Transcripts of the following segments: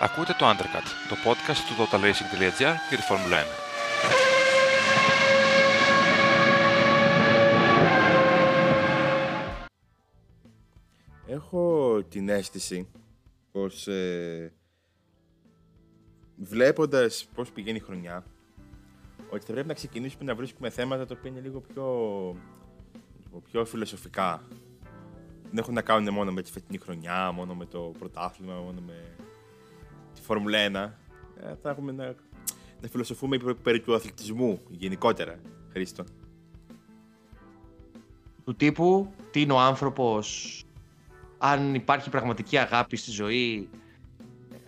Ακούτε το Undercut, το podcast του totalracing.gr και τη Formula 1. Έχω την αίσθηση πως βλέποντας πώς πηγαίνει η χρονιά, ότι θα πρέπει να ξεκινήσουμε να βρίσκουμε θέματα τα οποία είναι λίγο πιο φιλοσοφικά. Δεν έχουν να κάνουν μόνο με τη φετινή χρονιά, μόνο με το πρωτάθλημα, μόνο με τη Φόρμουλα 1. Θα έχουμε να φιλοσοφούμε περί του αθλητισμού γενικότερα, Χρήστο. Του τύπου, τι είναι ο άνθρωπος, αν υπάρχει πραγματική αγάπη στη ζωή,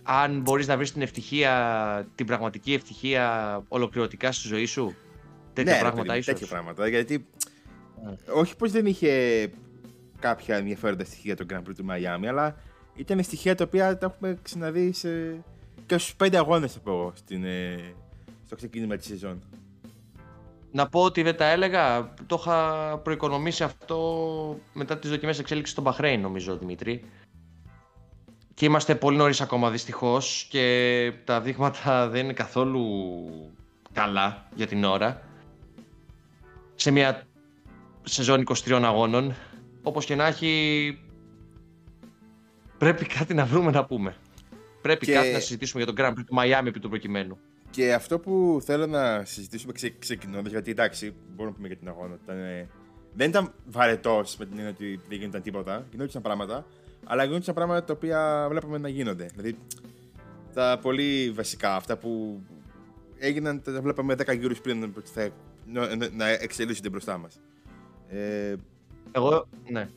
αν μπορείς να βρεις την ευτυχία, την πραγματική ευτυχία ολοκληρωτικά στη ζωή σου. Τέτοια πράγματα ίσως. Τέτοια πράγματα, γιατί όχι πως δεν είχε κάποια ενδιαφέροντα στοιχεία για τον Grand Prix του Miami, αλλά ήταν στοιχεία τα οποία τα έχουμε ξαναδεί και στους 5 αγώνες, θα πω εγώ, στο ξεκίνημα της σεζόν. Να πω ότι δεν τα έλεγα, το είχα προοικονομήσει αυτό μετά τις δοκιμές εξέλιξης στον Bahrain, νομίζω, Δημήτρη. Και είμαστε πολύ νωρίς ακόμα, δυστυχώς, και τα δείγματα δεν είναι καθόλου καλά για την ώρα. Σε μια σεζόν 23 αγώνων, όπως και να έχει, πρέπει κάτι να βρούμε να πούμε. Πρέπει κάτι να συζητήσουμε για τον Grand Prix του Miami επί του προκειμένου. Και αυτό που θέλω να συζητήσουμε ξεκινώντας, γιατί εντάξει, μπορούμε να πούμε για την αγώνα. Δεν ήταν βαρετός με την έννοια ότι δεν γίνονταν τίποτα, γινόντουσαν πράγματα, αλλά γινόντουσαν πράγματα τα οποία βλέπαμε να γίνονται. Δηλαδή τα πολύ βασικά, αυτά που έγιναν, τα βλέπαμε 10 γύρους πριν να εξελίσσονται μπροστά μας. Εγώ, ναι.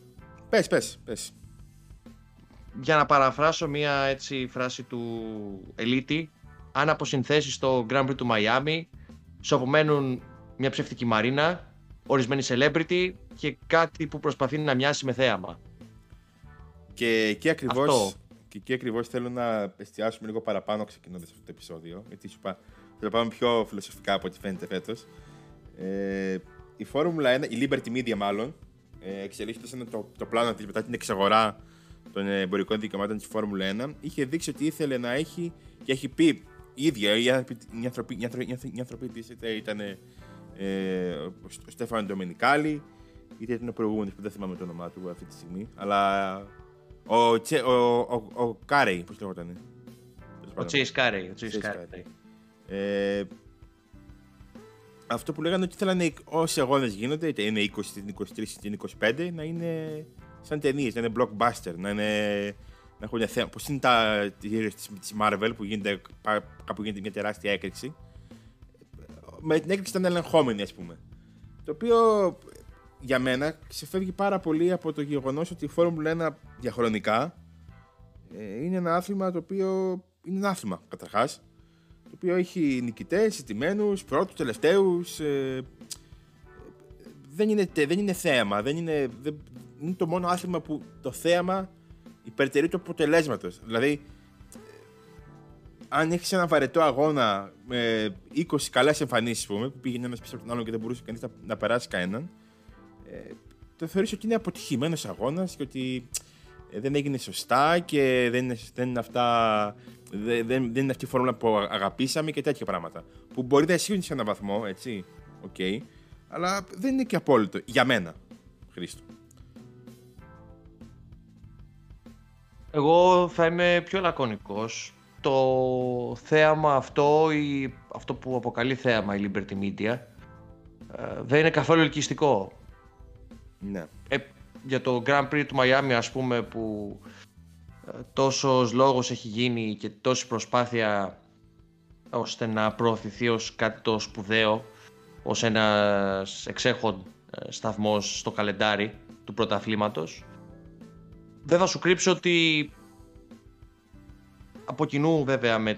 Πες. Για να παραφράσω μια έτσι φράση του Ελίτη, αν αποσυνθέσεις το Grand Prix του Μαϊάμι, σου απομένουν μια ψεύτικη μαρίνα, ορισμένη celebrity και κάτι που προσπαθεί να μοιάσει με θέαμα. Και εκεί ακριβώς θέλω να εστιάσουμε λίγο παραπάνω ξεκινώντας αυτό το επεισόδιο, γιατί σου είπα, θα πάμε πιο φιλοσοφικά από ό,τι φαίνεται φέτος. Η Φόρμουλα 1, η Liberty Media μάλλον, εξελίσσοντας το πλάνο της μετά την εξαγορά των εμπορικών δικαιωμάτων της Φόρμουλα 1, είχε δείξει ότι ήθελε να έχει, και έχει πει η ίδια, οι άνθρωποι της, είτε ήταν ο Στέφανο Ντομενικάλη, είτε ήταν ο προηγούμενος που δεν θυμάμαι το όνομά του αυτή τη στιγμή, αλλά ο Κάρεϊ, πώς λεγόταν. Ο Τσέις Κάρεϊ. Αυτό που λέγανε ότι ήθελαν όσοι αγώνες γίνονται, είτε είναι 20, την 23, την 25, να είναι σαν ταινίες, να είναι blockbuster, να έχουν θέμα. Πώς είναι τις γύρες της Marvel που κάπου γίνεται μια τεράστια έκρηξη. Με την έκρηξη ήταν ελεγχόμενη, ας πούμε. Το οποίο για μένα ξεφεύγει πάρα πολύ από το γεγονός ότι η Formula 1 διαχρονικά είναι ένα άθλημα το οποίο είναι ένα άθλημα καταρχάς, το οποίο έχει νικητές, ηττημένους, πρώτους, τελευταίους. Δεν είναι θέαμα. Είναι το μόνο άθλημα που το θέαμα υπερτερεί του αποτελέσματος. Δηλαδή, αν έχεις ένα βαρετό αγώνα με 20 καλές εμφανίσεις, πούμε, που πήγαινε ένας πίσω από τον άλλον και δεν μπορούσε κανείς να περάσει κανέναν, το θεωρείς ότι είναι αποτυχημένος αγώνας και ότι δεν έγινε σωστά και δεν είναι αυτή η φόρμουλα που αγαπήσαμε και τέτοια πράγματα. Που μπορεί να ισχύουν σε έναν βαθμό, έτσι, okay, αλλά δεν είναι και απόλυτο. Για μένα, Χρήστο. Εγώ θα είμαι πιο λακωνικός. Το θέαμα αυτό, ή αυτό που αποκαλεί θέαμα η Liberty Media, δεν είναι καθόλου ελκυστικό. Ναι. Για το Grand Prix του Miami, ας πούμε, που τόσος λόγος έχει γίνει και τόση προσπάθεια ώστε να προωθηθεί ως κάτι το σπουδαίο, ως ένας εξέχον σταθμός στο καλεντάρι του πρωταθλήματος, δεν θα σου κρύψω ότι από κοινού, βέβαια, με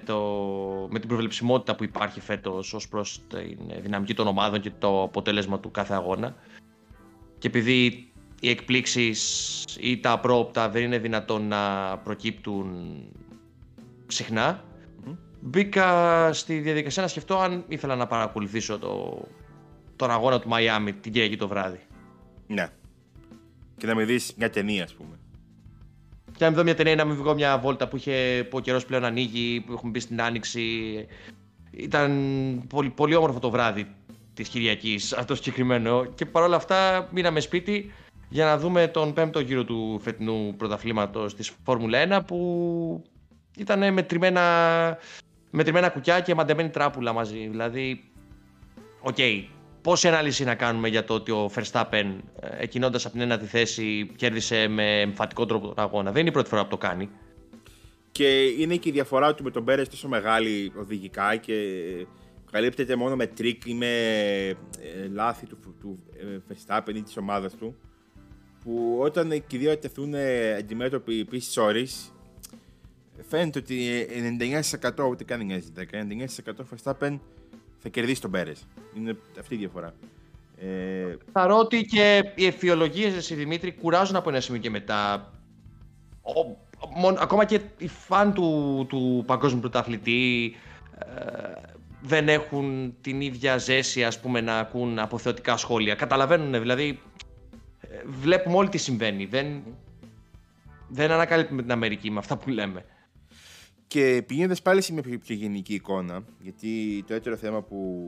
την προβλεψιμότητα που υπάρχει φέτος ως προς την δυναμική των ομάδων και το αποτέλεσμα του κάθε αγώνα, και επειδή οι εκπλήξεις ή τα απρόοπτα δεν είναι δυνατόν να προκύπτουν συχνά, μπήκα στη διαδικασία να σκεφτώ αν ήθελα να παρακολουθήσω τον αγώνα του Μαϊάμι την Κυριακή το βράδυ. Ναι. Και να με δεις μια ταινία, ας πούμε. και να μην δω μια ταινία, να μην βγω μια βόλτα που είχε ο καιρός πλέον ανοίγει, που έχουμε μπει στην άνοιξη. Ήταν πολύ, πολύ όμορφο το βράδυ της Κυριακής, αυτό συγκεκριμένο. Και παρόλα αυτά μείναμε σπίτι για να δούμε τον 5ο γύρο του φετινού πρωταθλήματος της Φόρμουλα 1, που ήταν μετρημένα κουκιά και μαντεμένη τράπουλα μαζί. Δηλαδή, okay, πόση ανάλυση να κάνουμε για το ότι ο Verstappen, εκκινώντας από την ένατη θέση, κέρδισε με εμφατικό τρόπο τον αγώνα. Δεν είναι η πρώτη φορά που το κάνει. Και είναι και η διαφορά του με τον Πέρες τόσο μεγάλη οδηγικά και καλύπτεται μόνο με τρίκ ή με λάθη του Verstappen ή της ομάδας του, που όταν οι δύο τεθούν αντιμέτωποι επίσης όρις, φαίνεται ότι 99% ούτε καν νοιάζει 10, 99% Verstappen θα κερδίσει τον Πέρες. Είναι αυτή η διαφορά. Θα ρώτη και οι εφιολογίες, εσύ Δημήτρη, κουράζουν από ένα σημείο και μετά. Ακόμα και οι φαν του παγκόσμιου πρωταθλητή δεν έχουν την ίδια ζέση, ας πούμε, να ακούν αποθεωτικά σχόλια. Καταλαβαίνουν, δηλαδή, βλέπουμε όλοι τι συμβαίνει. Δεν ανακαλύπτουμε την Αμερική με αυτά που λέμε. Και πηγαίνοντας πάλι σε μια πιο γενική εικόνα, γιατί το έτερο θέμα που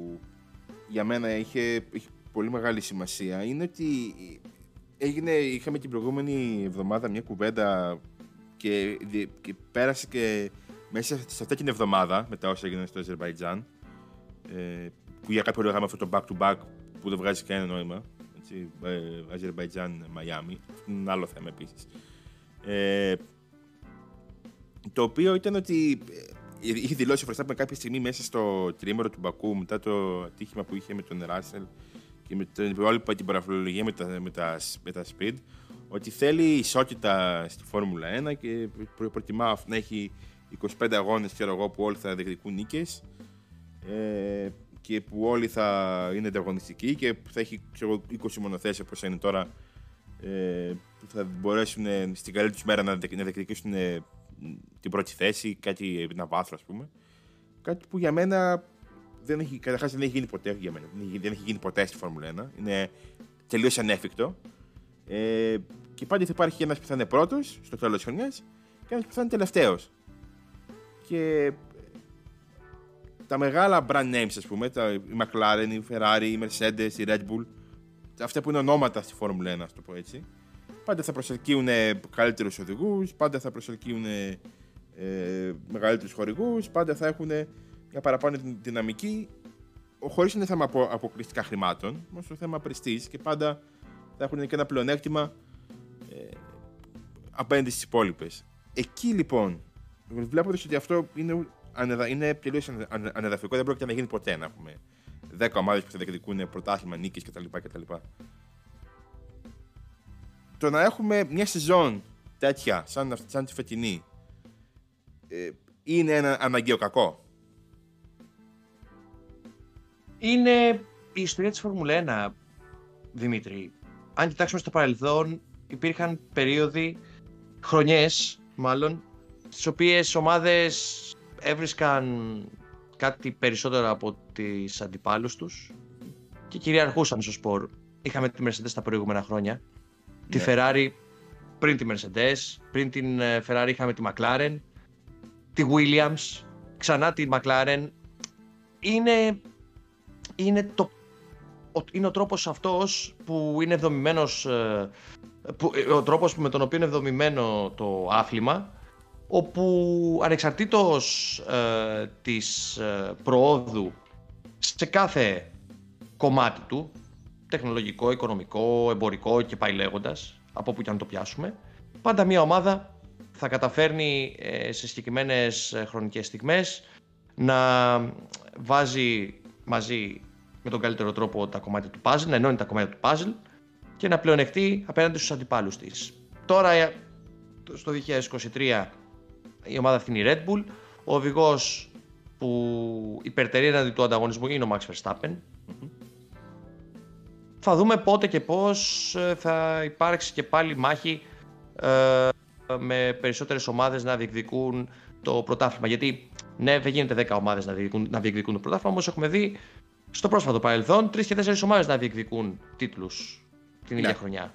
για μένα είχε πολύ μεγάλη σημασία είναι ότι είχαμε την προηγούμενη εβδομάδα μια κουβέντα και πέρασε και μέσα σε αυτή την εβδομάδα μετά όσα έγιναν στο Αζερβαϊτζάν, που για κάποιο λόγο είχαμε αυτό το back-to-back που δεν βγάζει κανένα νόημα, Αζερβαϊτζάν-Μαϊάμι, είναι άλλο θέμα επίσης. Το οποίο ήταν ότι είχε δηλώσει ο Verstappen κάποια στιγμή μέσα στο τρίμερο του Μπακού, μετά το ατύχημα που είχε με τον Ράσελ και με όλη την παραφιλολογία με τα speed, ότι θέλει ισότητα στη Φόρμουλα 1 και προτιμά να έχει 25 αγώνες, ξέρω εγώ, που όλοι θα διεκδικούν νίκες και που όλοι θα είναι ανταγωνιστικοί και που θα έχει, ξέρω, 20 μονοθέσεις όπως είναι τώρα, που θα μπορέσουν στην καλή τους μέρα να διεκδικήσουν την πρώτη θέση, κάτι ένα βάθρο, ας πούμε. Κάτι που για μένα καταρχάς δεν έχει γίνει ποτέ για μένα. Δεν έχει γίνει ποτέ στη Φόρμουλα 1. Είναι τελείως ανέφικτο. Και πάντα θα υπάρχει ένας που θα είναι πρώτος στο τέλος της χρονιάς και ένας που θα είναι τελευταίος. Και τα μεγάλα brand names, ας πούμε, η McLaren, η Ferrari, η Mercedes, η Red Bull, αυτά που είναι ονόματα στη Φόρμουλα 1, ας το πω έτσι, πάντα θα προσελκύουν καλύτερους οδηγούς, πάντα θα προσελκύουν μεγαλύτερους χορηγούς, πάντα θα έχουν μια παραπάνω δυναμική, χωρίς είναι θέμα αποκλειστικά χρημάτων, όσο θέμα πρεστής, και πάντα θα έχουν και ένα πλεονέκτημα απέναντι στις υπόλοιπες. Εκεί λοιπόν, βλέποντας ότι αυτό είναι τελείως ανεδαφικό, δεν πρόκειται να γίνει ποτέ, να πούμε, 10 ομάδες που θα διεκδικούν πρωτάθλημα, νίκες κτλ. Το να έχουμε μια σεζόν τέτοια, σαν τη φετινή, είναι ένα αναγκαίο κακό. Είναι η ιστορία της Φόρμουλα 1, Δημήτρη. Αν κοιτάξουμε στο παρελθόν, υπήρχαν περίοδοι, χρονιές μάλλον, στις οποίες ομάδες έβρισκαν κάτι περισσότερο από τις αντιπάλους τους και κυριαρχούσαν στο σπορ. Είχαμε τη Mercedes τα προηγούμενα χρόνια, τη Ferrari πριν τη Mercedes, πριν την Ferrari είχαμε τη McLaren, τη Williams, ξανά τη McLaren. Είναι ο τρόπος αυτός που είναι δομημένος, ο τρόπος με τον οποίο είναι δομημένο το άθλημα, όπου ανεξαρτήτως της προόδου σε κάθε κομμάτι του, τεχνολογικό, οικονομικό, εμπορικό και πάει λέγοντας, από που και αν το πιάσουμε, πάντα μια ομάδα θα καταφέρνει σε συγκεκριμένες χρονικές στιγμές να βάζει μαζί με τον καλύτερο τρόπο τα κομμάτια του puzzle, να ενώνει τα κομμάτια του puzzle και να πλεονεκτεί απέναντι στους αντιπάλους της. Τώρα στο 2023 η ομάδα αυτή είναι η Red Bull, ο οδηγός που υπερτερεί εναντί του ανταγωνισμού είναι ο Max Verstappen. Θα δούμε πότε και πώς θα υπάρξει και πάλι μάχη με περισσότερες ομάδες να διεκδικούν το πρωτάθλημα. Γιατί ναι, δεν γίνεται 10 ομάδες να διεκδικούν το πρωτάθλημα, όμως έχουμε δει στο πρόσφατο παρελθόν 3 και 4 ομάδες να διεκδικούν τίτλους την ίδια χρονιά.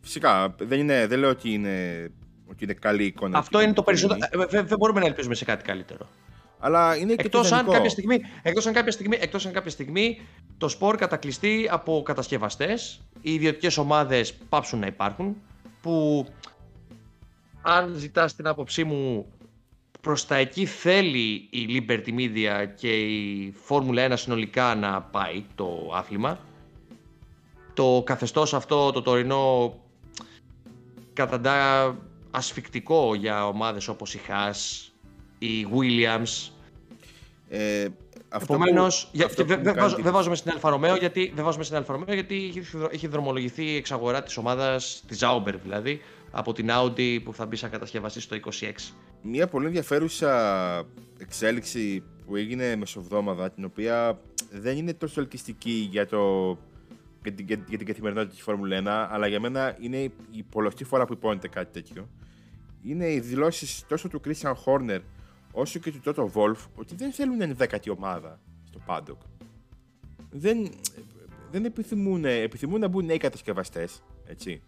Φυσικά, δεν λέω ότι είναι Ότι είναι καλή εικόνα. Αυτό είναι το περισσότερο. Δεν μπορούμε να ελπίζουμε σε κάτι καλύτερο. Αλλά είναι εκτός αν κάποια στιγμή, το σπορ κατακλειστεί από κατασκευαστές, οι ιδιωτικές ομάδες πάψουν να υπάρχουν, που αν ζητάς την άποψή μου προς τα εκεί θέλει η Liberty Media και η Formula 1 συνολικά να πάει το άθλημα. Το καθεστώς αυτό το τωρινό καταντά ασφυκτικό για ομάδες όπως η Haas, η Williams. Επομένως, δεν βάζουμε στην Αλφα Ρωμαίο γιατί έχει δρομολογηθεί η εξαγορά της ομάδας, της Sauber δηλαδή, από την Audi που θα μπει σαν κατασκευαστή στο 26. Μια πολύ ενδιαφέρουσα εξέλιξη που έγινε μεσοβδόμαδα, την οποία δεν είναι τόσο ελκυστική για την καθημερινότητα της Φόρμουλα 1, αλλά για μένα είναι η πολλωστή φορά που υπόνεται κάτι τέτοιο. Είναι οι δηλώσεις τόσο του Christian Horner όσο και του Toto Wolff ότι δεν θέλουν ενδέκατη ομάδα στο paddock. Δεν επιθυμούν να μπουν νέοι κατασκευαστές, έτσι.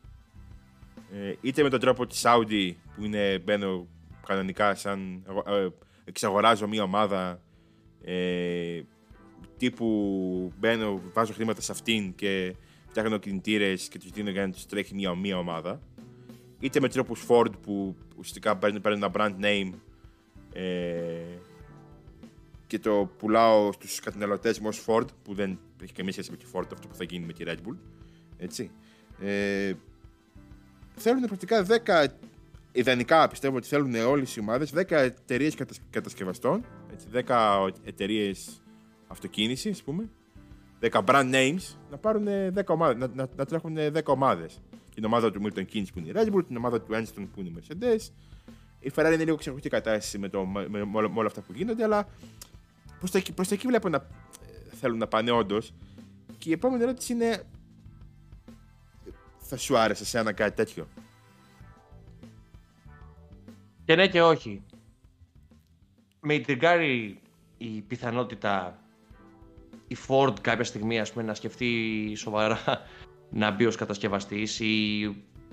Είτε με τον τρόπο της Audi που είναι μπαίνω κανονικά σαν εξαγοράζω μία ομάδα τύπου μπαίνω, βάζω χρήματα σε αυτήν και φτιάχνω κινητήρες και τους δίνω για να τους τρέχει μία ομάδα, είτε με τρόπους Ford που ουσιαστικά παίρνω ένα brand name και το πουλάω στους καταναλωτές μου ως Ford, που δεν έχει καμία σχέση με τη Ford αυτό που θα γίνει με τη Red Bull, έτσι. Θέλουν πρακτικά 10, ιδανικά πιστεύω ότι θέλουν όλες οι ομάδες, 10 εταιρείες κατασκευαστών, έτσι, 10 εταιρείες αυτοκίνηση, ας πούμε, 10 brand names, να πάρουν 10 ομάδες, να τρέχουν 10 ομάδες. Την ομάδα του Milton Keynes που είναι η Red Bull, την ομάδα του Enstone που είναι η Mercedes. Η Ferrari είναι λίγο ξεχωριστή κατάσταση με όλα αυτά που γίνονται, αλλά προς τα εκεί βλέπω να θέλουν να πάνε όντως. Και η επόμενη ερώτηση είναι, θα σου άρεσε σε ένα κάτι τέτοιο? Και ναι και όχι. Με ιντριγκάρει η πιθανότητα η Ford κάποια στιγμή, ας πούμε, να σκεφτεί σοβαρά να μπει ως κατασκευαστής, ή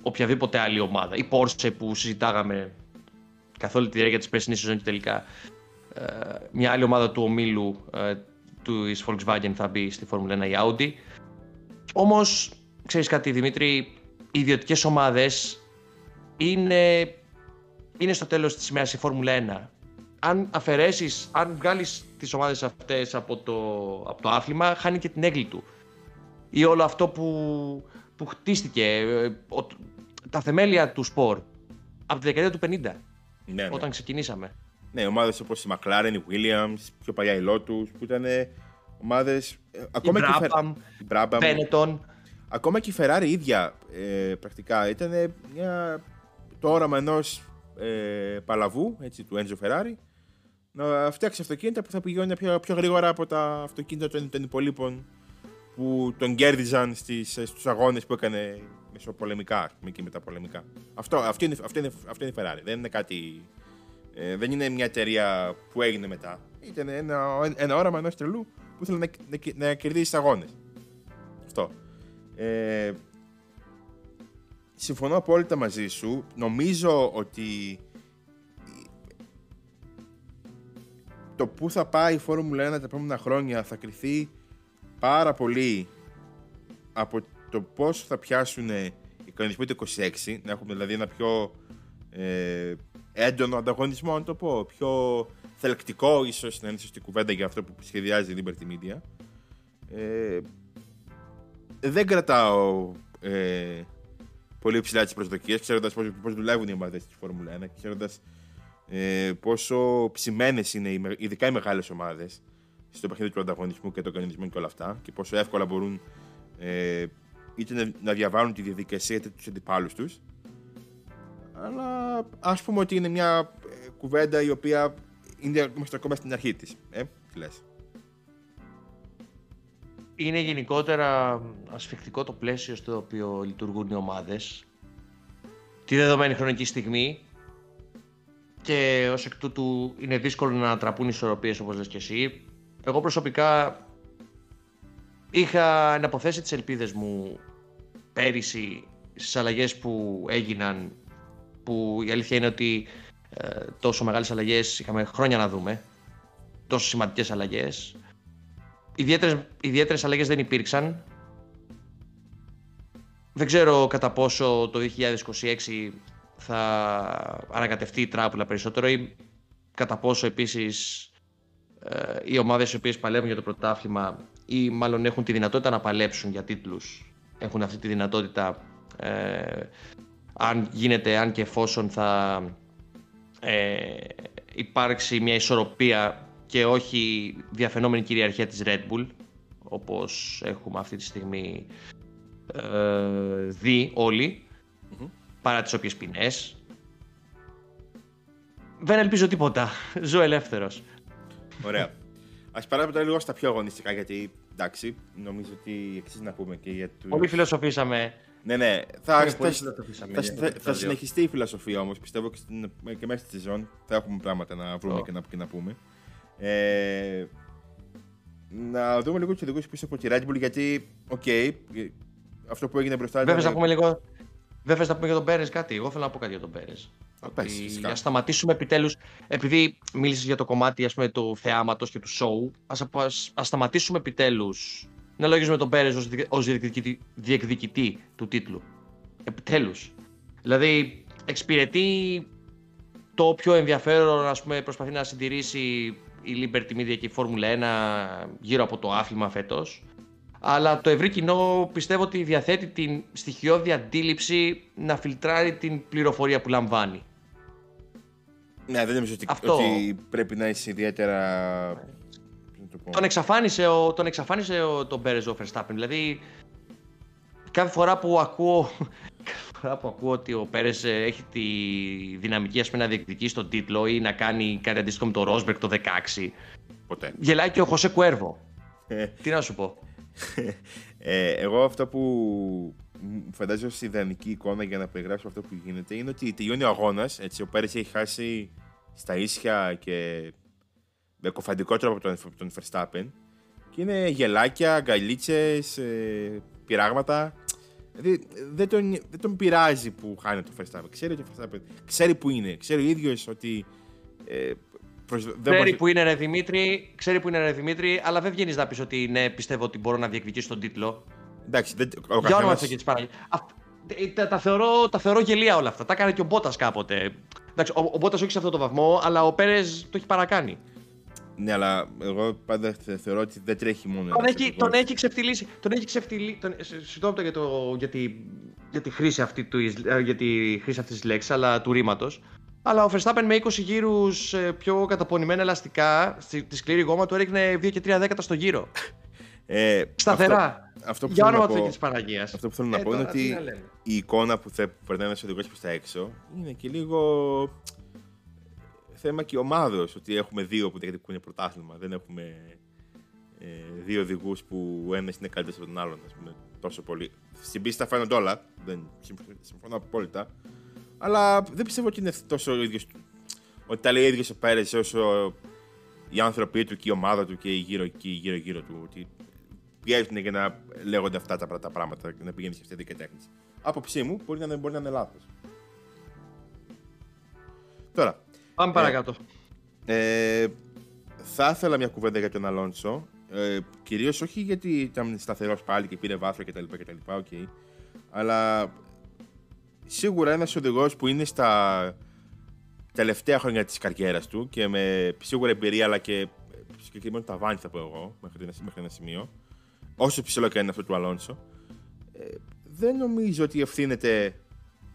οποιαδήποτε άλλη ομάδα, η Porsche που συζητάγαμε καθ' όλη τη διάρκεια της περσινής σεζόν και τελικά μια άλλη ομάδα του ομίλου του Volkswagen θα μπει στη Formula 1, η Audi. Όμως, ξέρεις κάτι Δημήτρη, οι ιδιωτικές ομάδες είναι στο τέλος της ημέρας η Formula 1. Αν αφαιρέσεις, αν βγάλεις τις ομάδες αυτές από το άθλημα, χάνει και την έγκλη του. Ή όλο αυτό που χτίστηκε, τα θεμέλια του σπορ, από τη δεκαετία του 50, ναι, όταν ξεκινήσαμε. Ναι, ομάδες όπως η McLaren, η Williams, πιο παλιά η Lotus, που ήταν ομάδες... Ακόμα η Brabham, Benetton. Ακόμα και η Ferrari ίδια, πρακτικά, ήταν το όραμα ενός παλαβού, έτσι, του Enzo Ferrari, να φτιάξει αυτοκίνητα που θα πηγαίνουν πιο γρήγορα από τα αυτοκίνητα των υπολείπων που τον κέρδιζαν στους αγώνες που έκανε μεσοπολεμικά και μεταπολεμικά. Αυτό είναι η Ferrari. Δεν είναι κάτι, δεν είναι μια εταιρεία που έγινε μετά. Ήταν ένα όραμα ενός τρελού που ήθελε να κερδίσει τους αγώνες. Αυτό. Συμφωνώ απόλυτα μαζί σου. Νομίζω ότι το που θα πάει η Φόρμουλα 1 τα επόμενα χρόνια θα κριθεί πάρα πολύ από το πώς θα πιάσουν οι κανονισμοί του 26, να έχουμε δηλαδή ένα πιο έντονο ανταγωνισμό, να το πω, πιο θελκτικό, ίσως να είναι σωστή κουβέντα για αυτό που σχεδιάζει η Liberty Media. Δεν κρατάω πολύ ψηλά τις προσδοκίες, ξέροντας πώς δουλεύουν οι ομάδες της Φόρμουλα 1, ξέροντας πόσο ψημένες είναι ειδικά οι μεγάλες ομάδες στο παιχνίδι του ανταγωνισμού και των κανονισμών και όλα αυτά, και πόσο εύκολα μπορούν είτε να διαβάλουν τη διαδικασία είτε τους αντιπάλους τους. Αλλά ας πούμε ότι είναι μια κουβέντα η οποία είμαστε ακόμα στην αρχή της. Τι λες? Είναι γενικότερα ασφυκτικό το πλαίσιο στο οποίο λειτουργούν οι ομάδες τη δεδομένη χρονική στιγμή, και ως εκ τούτου είναι δύσκολο να ανατραπούν ισορροπίες, όπως λες και εσύ. Εγώ προσωπικά είχα αναποθέσει τις ελπίδες μου πέρυσι στις αλλαγές που έγιναν που η αλήθεια είναι ότι τόσο μεγάλες αλλαγές είχαμε χρόνια να δούμε, τόσο σημαντικές αλλαγές. Ιδιαίτερες αλλαγές δεν υπήρξαν. Δεν ξέρω κατά πόσο το 2026 θα ανακατευτεί η τράπουλα περισσότερο ή κατά πόσο επίσης οι ομάδες οι οποίες παλεύουν για το πρωτάθλημα ή μάλλον έχουν τη δυνατότητα να παλέψουν για τίτλους, έχουν αυτή τη δυνατότητα, αν γίνεται, αν και εφόσον θα υπάρξει μια ισορροπία και όχι διαφαινόμενη κυριαρχία της Red Bull, όπως έχουμε αυτή τη στιγμή δει όλοι, παρά τις όποιες ποινές. Δεν ελπίζω τίποτα, ζω ελεύθερος. Ωραία. Ας παράμε τώρα λίγο στα πιο αγωνιστικά, γιατί εντάξει, νομίζω ότι αξίζει να πούμε και για τους... Όλοι φιλοσοφήσαμε. Ναι, θα συνεχιστεί η φιλοσοφία όμως, πιστεύω και μέσα στη σεζόν θα έχουμε πράγματα να βρούμε και να πούμε. Να δούμε λίγο τους οδηγούς πίσω από τη Red Bull, γιατί, αυτό που έγινε μπροστά... Βέβαια, να πούμε λίγο... Δεν θες να πούμε για τον Πέρες κάτι? Εγώ θέλω να πω κάτι για τον Πέρες. Να σταματήσουμε επιτέλους, επειδή μίλησες για το κομμάτι του θεάματος και του σόου, ας σταματήσουμε επιτέλους να λογίζουμε τον Πέρες ως διεκδικητή του τίτλου. Επιτέλους. Δηλαδή, εξυπηρετεί το πιο ενδιαφέρον, προσπαθεί να συντηρήσει η Liberty Media και η Formula 1 γύρω από το άθλημα φέτος. Αλλά το ευρύ κοινό πιστεύω ότι διαθέτει την στοιχειώδη αντίληψη να φιλτράρει την πληροφορία που λαμβάνει. Ναι, δεν νομίζω ότι πρέπει να είσαι ιδιαίτερα... Τον εξαφάνισε τον Πέρεζ ο Verstappen. Δηλαδή, κάθε φορά που ακούω ότι ο Πέρεζ έχει τη δυναμική να διεκδικήσει τον τίτλο ή να κάνει κάτι αντίστοιχο με τον Ρόσμπεργκ το 16, ποτέ. Γελάει και ο Χωσέ Κουέρβο. Τι να σου πω. Εγώ αυτό που φαντάζομαι ως ιδανική εικόνα για να περιγράψω αυτό που γίνεται είναι ότι τελειώνει ο αγώνας, έτσι, ο Πέρες έχει χάσει στα ίσια και με κοφαντικό τρόπο από τον Verstappen και είναι γελάκια, αγκαλίτσες, πειράγματα, δηλαδή δεν τον πειράζει που χάνει τον Verstappen, ξέρει ότι ο Verstappen ξέρει που είναι, ξέρει ο ίδιος ότι Ξέρει που είναι ρε Δημήτρη, αλλά δεν βγαίνεις να πεις ότι ναι, πιστεύω ότι μπορώ να διεκδικήσω τον τίτλο. Εντάξει, για όνομα της Παναγίας. Τα θεωρώ γελία όλα αυτά. Τα έκανε και ο Μπότας κάποτε. Εντάξει, ο Μπότας όχι σε αυτό το βαθμό, αλλά ο Πέρες το έχει παρακάνει. Ναι, αλλά εγώ πάντα θεωρώ ότι δεν τρέχει μόνο. Τον έχει ξεφτυλίσει. Συγγνώμη για τη χρήση αυτή της λέξης, αλλά του ρήματος. Αλλά ο Verstappen με 20 γύρους πιο καταπονημένα ελαστικά, τη σκληρή γόμα του έριχνε 2 και 3 δέκατα στο γύρο. Σταθερά. Για όνομα του Θεού και της Παναγίας. Αυτό που θέλω να πω είναι ότι η εικόνα που περνάει ένας οδηγός προς τα έξω είναι και λίγο θέμα και ομάδος. Ότι έχουμε δύο που διεκδικούν πρωτάθλημα. Δεν έχουμε δύο οδηγούς που ο ένας είναι καλύτερος από τον άλλον. Τόσο πολύ. Στην πίστα φαίνονται όλα. Συμφωνώ απόλυτα. Αλλά δεν πιστεύω ότι είναι τόσο ίδιος, ότι τα λέει ίδιος ο Πέρες όσο οι άνθρωποι του και η ομάδα του και οι γύρω του, ότι πιέζουν για να λέγονται αυτά τα πράγματα και να πηγαίνει σε αυτή την κατεύθυνση. Άποψή μου μπορεί να είναι λάθος. Τώρα. Πάμε παρακάτω. Θα ήθελα μια κουβέντα για τον Αλόνσο. Κυρίως όχι γιατί ήταν σταθερός πάλι και πήρε βάθρο κτλ. Αλλά... Σίγουρα ένας οδηγός που είναι στα τελευταία χρόνια της καριέρας του και με σίγουρα εμπειρία αλλά και συγκεκριμένο ταβάνι θα πω εγώ μέχρι ένα σημείο, όσο ψηλό και είναι αυτό του Αλόνσο, δεν νομίζω ότι ευθύνεται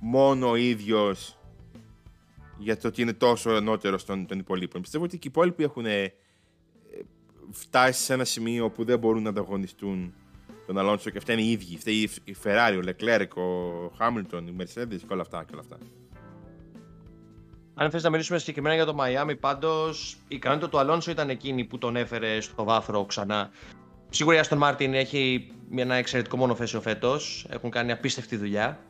μόνο ο ίδιος για το ότι είναι τόσο ανώτερος των υπολείπων. Πιστεύω ότι και οι υπόλοιποι έχουν φτάσει σε ένα σημείο που δεν μπορούν να ανταγωνιστούν τον Αλόνσο και φταίνουν οι ίδιοι. Φταίει η Ferrari, ο Leclerc, ο Hamilton, η Mercedes και όλα αυτά. Αν θες να μιλήσουμε συγκεκριμένα για το Μαϊάμι, πάντως η ικανότητα του Αλόνσο ήταν εκείνη που τον έφερε στο βάθρο ξανά. Σίγουρα η Aston Martin έχει ένα εξαιρετικό μονοθέσιο φέτος. Έχουν κάνει απίστευτη δουλειά.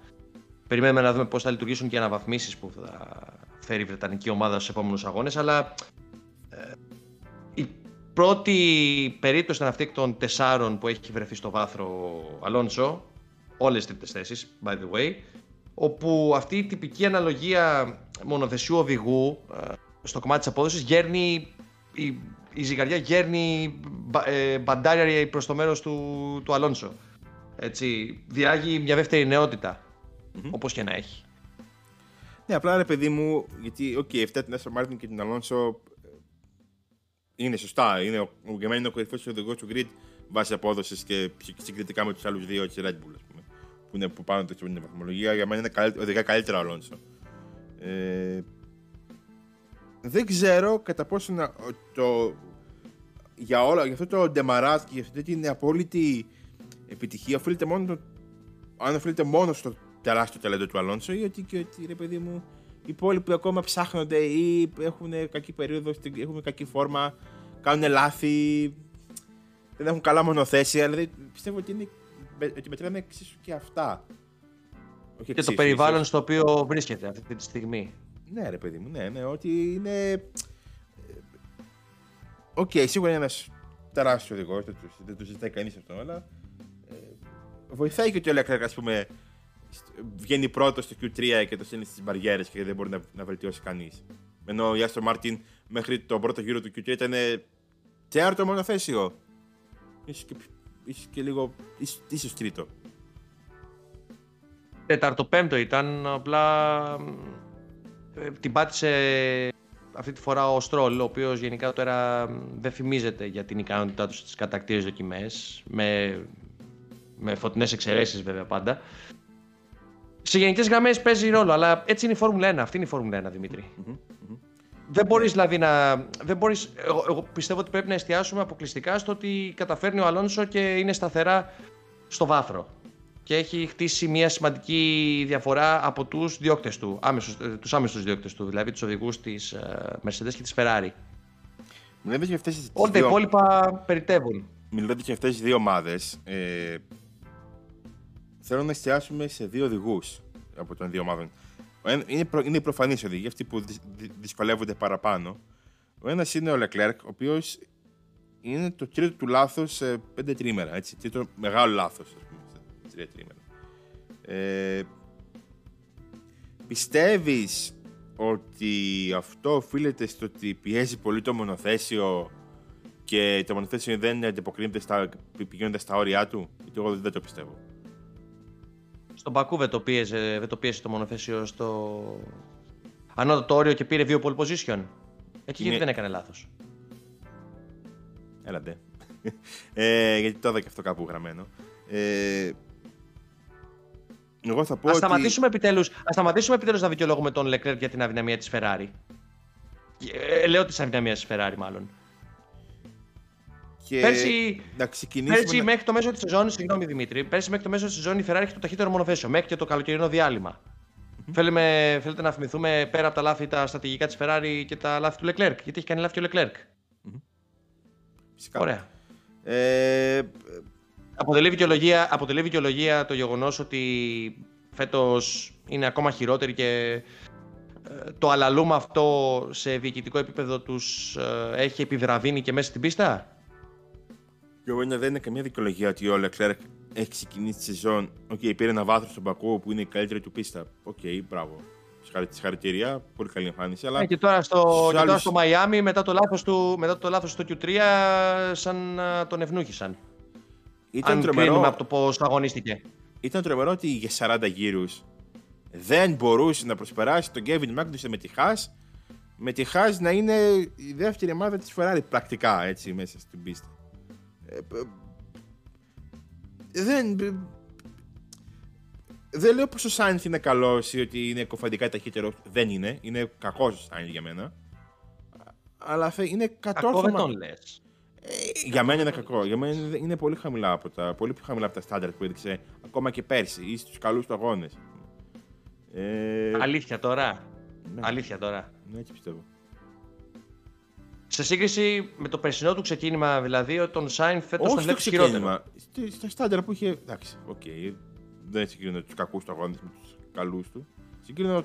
Περιμένουμε να δούμε πώς θα λειτουργήσουν και οι αναβαθμίσεις που θα φέρει η Βρετανική ομάδα στους επόμενους αγώνες. Αλλά η πρώτη περίπτωση ήταν αυτή των τεσσάρων που έχει βρεθεί στο βάθρο Αλόνσο, όλες τις τρίτες θέσεις, by the way. όπου αυτή η τυπική αναλογία μονοθεσιού οδηγού στο κομμάτι της απόδοσης γέρνει, η ζυγαριά γέρνει μπαντάρια προς το μέρος του Αλόνσο. Έτσι, διάγει μια δεύτερη νεότητα, όπως και να έχει. Ναι, απλά ρε παιδί μου, γιατί αυτά την Aston Martin και την Αλόνσο είναι σωστά. Για μένα είναι ο κορυφαίος οδηγός του grid βάσει απόδοσης και συγκριτικά με τους άλλους δύο της Red Bull, ας πούμε, που είναι που πάνω από την βαθμολογία. Για μένα είναι οδηγά καλύτερα ο Αλόνσο. Δεν ξέρω κατά πόσο για αυτό το ντεμαράτ και για αυτή την απόλυτη επιτυχία οφείλεται αν οφείλεται μόνο στο τεράστιο ταλέντο του Αλόνσο ή ότι ρε παιδί μου, οι υπόλοιποι ακόμα ψάχνονται ή έχουν κακή περίοδο, έχουν κακή φόρμα, κάνουν λάθη, δεν έχουν καλά μονοθέσια. Δηλαδή πιστεύω ότι μετράμε εξίσου και αυτά. Και το περιβάλλον στο οποίο βρίσκεται αυτή τη στιγμή. Ναι, ρε παιδί μου, ναι, ότι είναι. Οκ, σίγουρα είναι ένας τεράστιος οδηγός, δεν το συζητάει κανείς αυτό, αλλά βοηθάει και ότι ο Leclerc, ας πούμε, βγαίνει πρώτος στο Q3 και το στέλνει στις μπαριέρες και δεν μπορεί να βελτιώσει κανείς. Ενώ η Aston Martin μέχρι τον πρώτο γύρο του Q3 ήταν τέταρτο μονοθέσιο. Ίσως τρίτο. Τέταρτο-πέμπτο ήταν, απλά την πάτησε αυτή τη φορά ο Στρολ, ο οποίος γενικά τώρα δεν φημίζεται για την ικανότητά του στις κατακτήρες δοκιμές, με φωτεινές εξαιρέσεις βέβαια πάντα. Σε γενικές γραμμές παίζει ρόλο, αλλά έτσι είναι η Φόρμουλα 1. Αυτή είναι η Φόρμουλα 1, Δημήτρη. Δεν μπορείς δηλαδή να. Εγώ πιστεύω ότι πρέπει να εστιάσουμε αποκλειστικά στο ότι καταφέρνει ο Αλόνσο και είναι σταθερά στο βάθρο. Και έχει χτίσει μια σημαντική διαφορά από τους διώκτες του, τους άμεσους διώκτες του, δηλαδή τους οδηγούς της Mercedes και της Ferrari. Όλα τα υπόλοιπα περιτεύουν. Μιλώντας και αυτές τις δύο ομάδες, θέλω να εστιάσουμε σε δύο οδηγούς από των δύο ομάδων. Είναι οι προφανείς οδηγοί, αυτοί που δυσκολεύονται παραπάνω. Ο ένας είναι ο Leclerc, ο οποίος είναι το τρίτο του λάθος σε 5 τρίμερα, έτσι, τρίτο μεγάλο λάθος. Πιστεύεις ότι αυτό οφείλεται στο ότι πιέζει πολύ το μονοθέσιο και το μονοθέσιο δεν αντιποκρίνεται πηγαίνοντας στα όρια του? Γιατί εγώ δεν το πιστεύω. Στον Πακού δεν το πίεζε το μονοθέσιο στο ανώτατο όριο και πήρε δύο pole position. Εκεί γιατί δεν έκανε λάθος? Έλατε. Γιατί το είδα και αυτό κάπου γραμμένο. Εγώ θα πω ας σταματήσουμε επιτέλους να δικαιολογούμε τον Leclerc για την αδυναμία της Ferrari. Λέω της αδυναμίας της Ferrari μάλλον. Και πέρσι μέχρι το μέσο της σεζόν, συγγνώμη Δημήτρη, πέρσι μέχρι το μέσο της σεζόν η Ferrari έχει το ταχύτερο μονοθέσιο, μέχρι και το καλοκαιρινό διάλειμμα. Θέλετε να θυμηθούμε πέρα από τα λάθη τα στρατηγικά της Ferrari και τα λάθη του Leclerc, γιατί έχει κάνει λάθη και ο Leclerc. Φυσικά. Ωραία. Αποτελεί δικαιολογία το γεγονός ότι φέτος είναι ακόμα χειρότεροι και το αλαλούμ αυτό σε διοικητικό επίπεδο τους έχει επιβραδύνει και μέσα στην πίστα. Και δεν είναι καμία δικαιολογία ότι ο Leclerc έχει ξεκινήσει τη σεζόν. Πήρε ένα βάθρο στον Πακού που είναι η καλύτερη του πίστα. Μπράβο. Συγχαρητήρια, πολύ καλή εμφάνιση. Αλλά και τώρα στο Μαϊάμι μετά το λάθος στο Q3 σαν τον ευνούχησαν. Ήταν τρομερό από το πώς αγωνίστηκε. Ήταν τρομερό ότι για 40 γύρους δεν μπορούσε να προσπεράσει τον Kevin Magnussen με τη Haas να είναι η δεύτερη ομάδα της Ferrari πρακτικά, έτσι, μέσα στην πίστα. Δεν λέω πως ο Sainz είναι καλός ή ότι είναι κοφαντικά ταχύτερο. Δεν είναι. Είναι κακός ο Sainz για μένα. Αλλά είναι κατόρθωμα. Κακό δεν τον λες. Για μένα είναι κακό. Για μένα είναι πολύ χαμηλά πολύ πιο χαμηλά από τα στάνταρτ που έδειξε ακόμα και πέρσι ή στους καλούς του αγώνες. Αλήθεια τώρα. Ναι. Αλήθεια τώρα. Ναι, έτσι πιστεύω. Σε σύγκριση με το περσινό του ξεκίνημα, δηλαδή, τον Sainz φέτος θα βλέπεις χειρότερο. Στα στάνταρτ που είχε. Εντάξει, δεν συγκρίνω τους κακούς του αγώνες με τους καλούς του. Συγκρίνω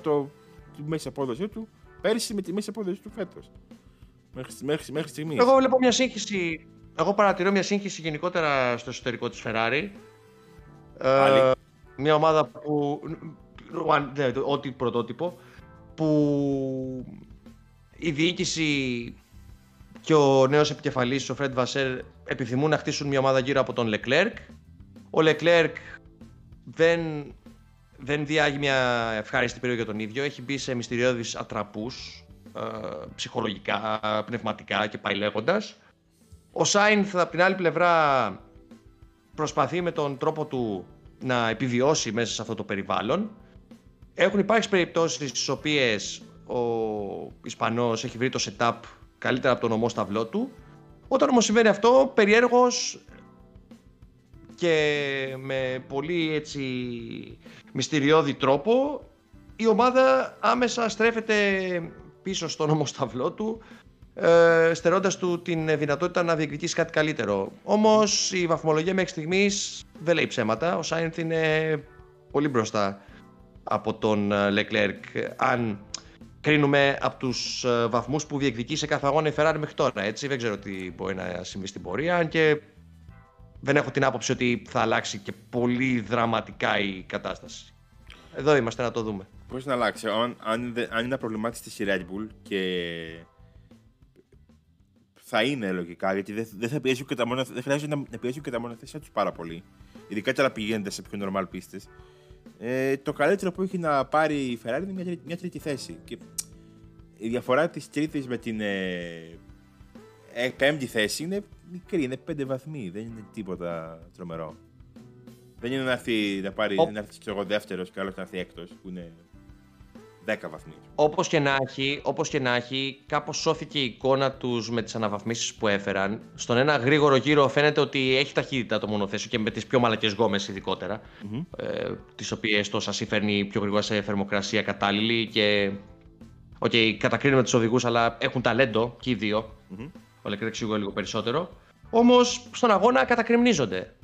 τη μέση απόδοση του πέρσι με τη μέση απόδοση του φέτος. Μέχρι στιγμής. Εγώ βλέπω μια σύγχυση. Εγώ παρατηρώ μια σύγχυση γενικότερα στο εσωτερικό της Ferrari. Μια ομάδα που ό,τι πρωτότυπο, που η διοίκηση και ο νέος επικεφαλής, ο Φρεντ Βασέρ, επιθυμούν να χτίσουν μια ομάδα γύρω από τον Λεκλέρκ. Ο Λεκλέρκ δεν διάγει μια ευχάριστη περίοδο για τον ίδιο. Έχει μπει σε μυστηριώδεις ατραπούς, ψυχολογικά, πνευματικά και πάει λέγοντας. Ο Σάινθ από την άλλη πλευρά προσπαθεί με τον τρόπο του να επιβιώσει μέσα σε αυτό το περιβάλλον. Έχουν υπάρξει περιπτώσεις στις οποίες ο Ισπανός έχει βρει το setup καλύτερα από τον ομόσταυλό του. Όταν όμως συμβαίνει αυτό, περιέργως και με πολύ έτσι μυστηριώδη τρόπο, η ομάδα άμεσα στρέφεται πίσω στον ομοσταυλό του, στερώντας του την δυνατότητα να διεκδικήσει κάτι καλύτερο. Όμως η βαθμολογία μέχρι στιγμής δεν λέει ψέματα. Ο Σάινθ είναι πολύ μπροστά από τον Λεκλέρκ, αν κρίνουμε από τους βαθμούς που διεκδικεί σε κάθε αγώνα η Ferrari μέχρι τώρα. Έτσι, δεν ξέρω τι μπορεί να συμβεί στην πορεία, αν και δεν έχω την άποψη ότι θα αλλάξει και πολύ δραματικά η κατάσταση. Εδώ είμαστε να το δούμε. Πώς να αλλάξει, αν είναι προβλημάτιστη στη Red Bull, και θα είναι λογικά, γιατί δεν θα πιέζουν και τα μόνα, δεν χρειάζεται να πιέζουν και τα μονοθέσια τους πάρα πολύ. Ειδικά και να πηγαίνετε σε πιο normal πίστες. Το καλύτερο που έχει να πάρει η Ferrari είναι μια τρίτη θέση. Και η διαφορά της τρίτης με την πέμπτη θέση είναι μικρή, είναι 5 βαθμοί, δεν είναι τίποτα τρομερό. Δεν είναι να έρθει να πάρει δεύτερος και άλλος να έρθει έκτος, που είναι 10 βαθμοί. Όπως και να έχει, κάπως σώθηκε η εικόνα τους με τις αναβαθμίσεις που έφεραν. Στον ένα γρήγορο γύρο φαίνεται ότι έχει ταχύτητα το μονοθέσιο και με τις πιο μαλακές γόμες ειδικότερα, τις οποίες το σασί φέρνει πιο γρήγορα σε θερμοκρασία κατάλληλη και κατακρίνουμε τους οδηγούς, αλλά έχουν ταλέντο και οι δύο. Ο Λεκρέκ σίγουρα λίγο περισσότερο. Όμως στον αγώνα κατακριμνίζονται.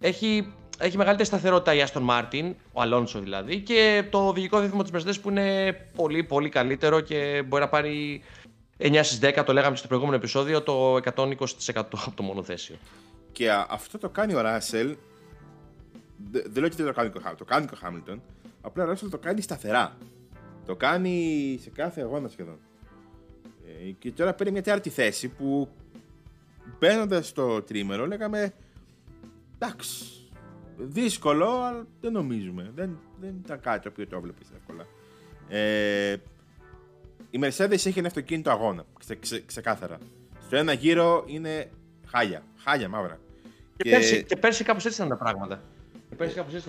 Έχει μεγαλύτερη σταθερότητα η Aston Martin, ο Αλόνσο δηλαδή, και το οδηγικό δίδυμο της Mercedes που είναι πολύ πολύ καλύτερο και μπορεί να πάρει 9 στις 10, το λέγαμε στο προηγούμενο επεισόδιο, το 120% από το μονοθέσιο. Και αυτό το κάνει ο Russell. Δεν λέω ότι δεν το κάνει ο Hamilton, το κάνει ο Hamilton. Απλά ο Russell το κάνει σταθερά. Το κάνει σε κάθε αγώνα σχεδόν. Και τώρα παίρνει μια τέταρτη θέση που, μπαίνοντας στο τρίμερο, λέγαμε εντάξει, δύσκολο, αλλά δεν νομίζουμε. Δεν ήταν κάτι το οποίο το βλέπεις εύκολα. Η Mercedes έχει ένα αυτοκίνητο αγώνα, ξεκάθαρα. Στο ένα γύρο είναι χάλια μαύρα. Και πέρσι κάπως έτσι ήταν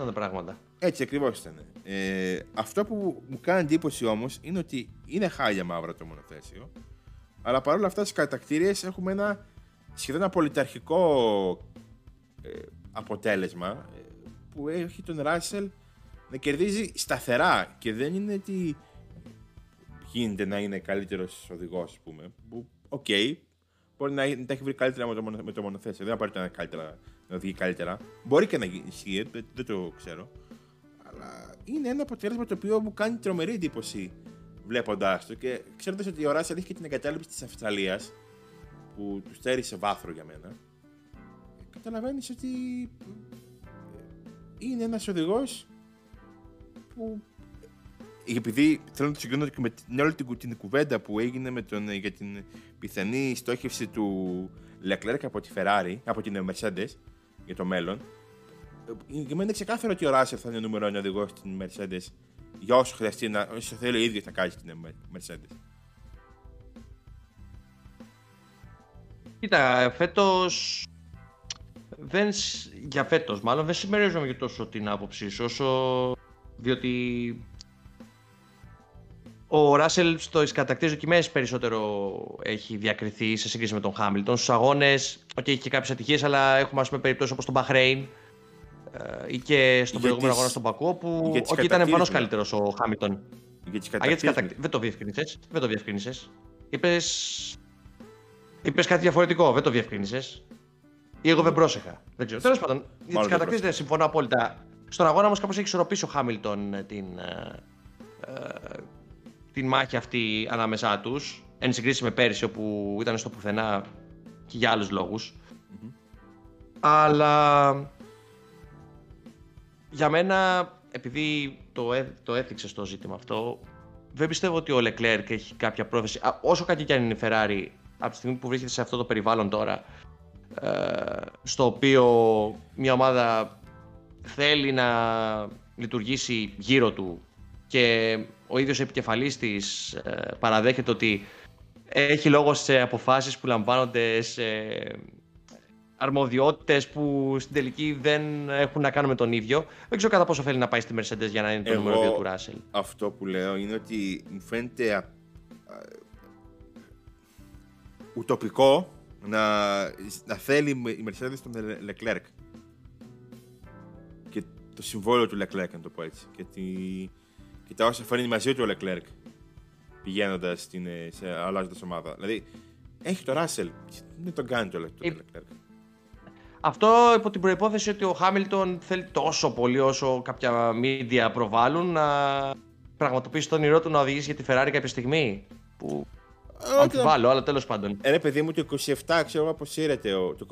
τα πράγματα. Έτσι ακριβώς ήταν. Αυτό που μου κάνει εντύπωση όμως είναι ότι είναι χάλια μαύρα το μονοθέσιο, αλλά παρόλα αυτά στις κατακτήριες έχουμε ένα σχεδόν απολυταρχικό αποτέλεσμα, που έχει τον Ράσελ να κερδίζει σταθερά, και δεν είναι ότι γίνεται να είναι καλύτερος οδηγός, ας πούμε. Οκ, μπορεί να τα έχει βρει καλύτερα με το μονοθέσιο, δεν απαραίτητα να οδηγεί καλύτερα. Μπορεί και να ισχύει, δεν το ξέρω. Αλλά είναι ένα αποτέλεσμα το οποίο μου κάνει τρομερή εντύπωση βλέποντάς το, και ξέροντας ότι ο Ράσελ έχει και την εγκατάλειψη της Αυστραλίας που του στέρει σε βάθρο για μένα, καταλαβαίνεις ότι είναι ένας οδηγός που, επειδή θέλω να το συγκρίνω και με όλη την κουβέντα που έγινε για την πιθανή στόχευση του Leclerc από την Mercedes για το μέλλον, για μένα είναι ξεκάθαρο ότι ο Russell θα είναι ο νούμερο 1 οδηγός στην Mercedes για όσο χρειαστεί, όσο θέλει ο ίδιος να κάνει στην Mercedes. Κοίτα, για φέτος μάλλον δεν συμμερίζομαι και τόσο την άποψή σου, διότι ο Russell στις κατακτήριες δοκιμές περισσότερο έχει διακριθεί σε σύγκριση με τον Hamilton. Στους αγώνες έχει και κάποιες ατυχίες, αλλά έχουμε περιπτώσεις όπως τον Bahrain ή και στον προηγούμενο αγώνα στον Πακού, που ήταν εμφανώς καλύτερος ο Hamilton. Δεν το διευκρίνησες. Είπες κάτι διαφορετικό, δεν το διευκρίνησες. Ή εγώ δεν πρόσεχα. Δεν ξέρω. Τέλος πάντων, για τις κατακτήσεις δεν συμφωνώ απόλυτα. Στον αγώνα όμως κάπως έχει ισορροπήσει ο Hamilton την μάχη αυτή ανάμεσά τους, εν συγκρίση με πέρυσι, όπου ήταν στο πουθενά και για άλλους λόγους. Αλλά για μένα επειδή το έθιξε στο ζήτημα αυτό, δεν πιστεύω ότι ο Λεκλέρκ έχει κάποια πρόθεση. Όσο κάτι κι αν είναι η Ferrari, από τη στιγμή που βρίσκεται σε αυτό το περιβάλλον τώρα, στο οποίο μια ομάδα θέλει να λειτουργήσει γύρω του και ο ίδιος επικεφαλής της παραδέχεται ότι έχει λόγο σε αποφάσεις που λαμβάνονται, σε αρμοδιότητες που στην τελική δεν έχουν να κάνουν με τον ίδιο. Δεν ξέρω κατά πόσο θέλει να πάει στη Mercedes για να είναι το νούμερο 2 του Ράσελ. Αυτό που λέω είναι ότι μου φαίνεται ουτοπικό να θέλει η Mercedes τον Leclerc και το συμβόλαιο του Leclerc, να το πω έτσι, και τα όσα φέρνει μαζί του ο Leclerc πηγαίνοντας αλλάζοντας ομάδα. Δηλαδή έχει το Russell, δεν τον κάνει το Leclerc. Αυτό υπό την προϋπόθεση ότι ο Hamilton θέλει τόσο πολύ όσο κάποια media προβάλλουν να πραγματοποιήσει το όνειρό του να οδηγήσει για τη Ferrari κάποια στιγμή. Που αμφιβάλλω, αλλά τέλος πάντων. Ρε παιδί μου, το 27 ξέρω αποσύρεται, το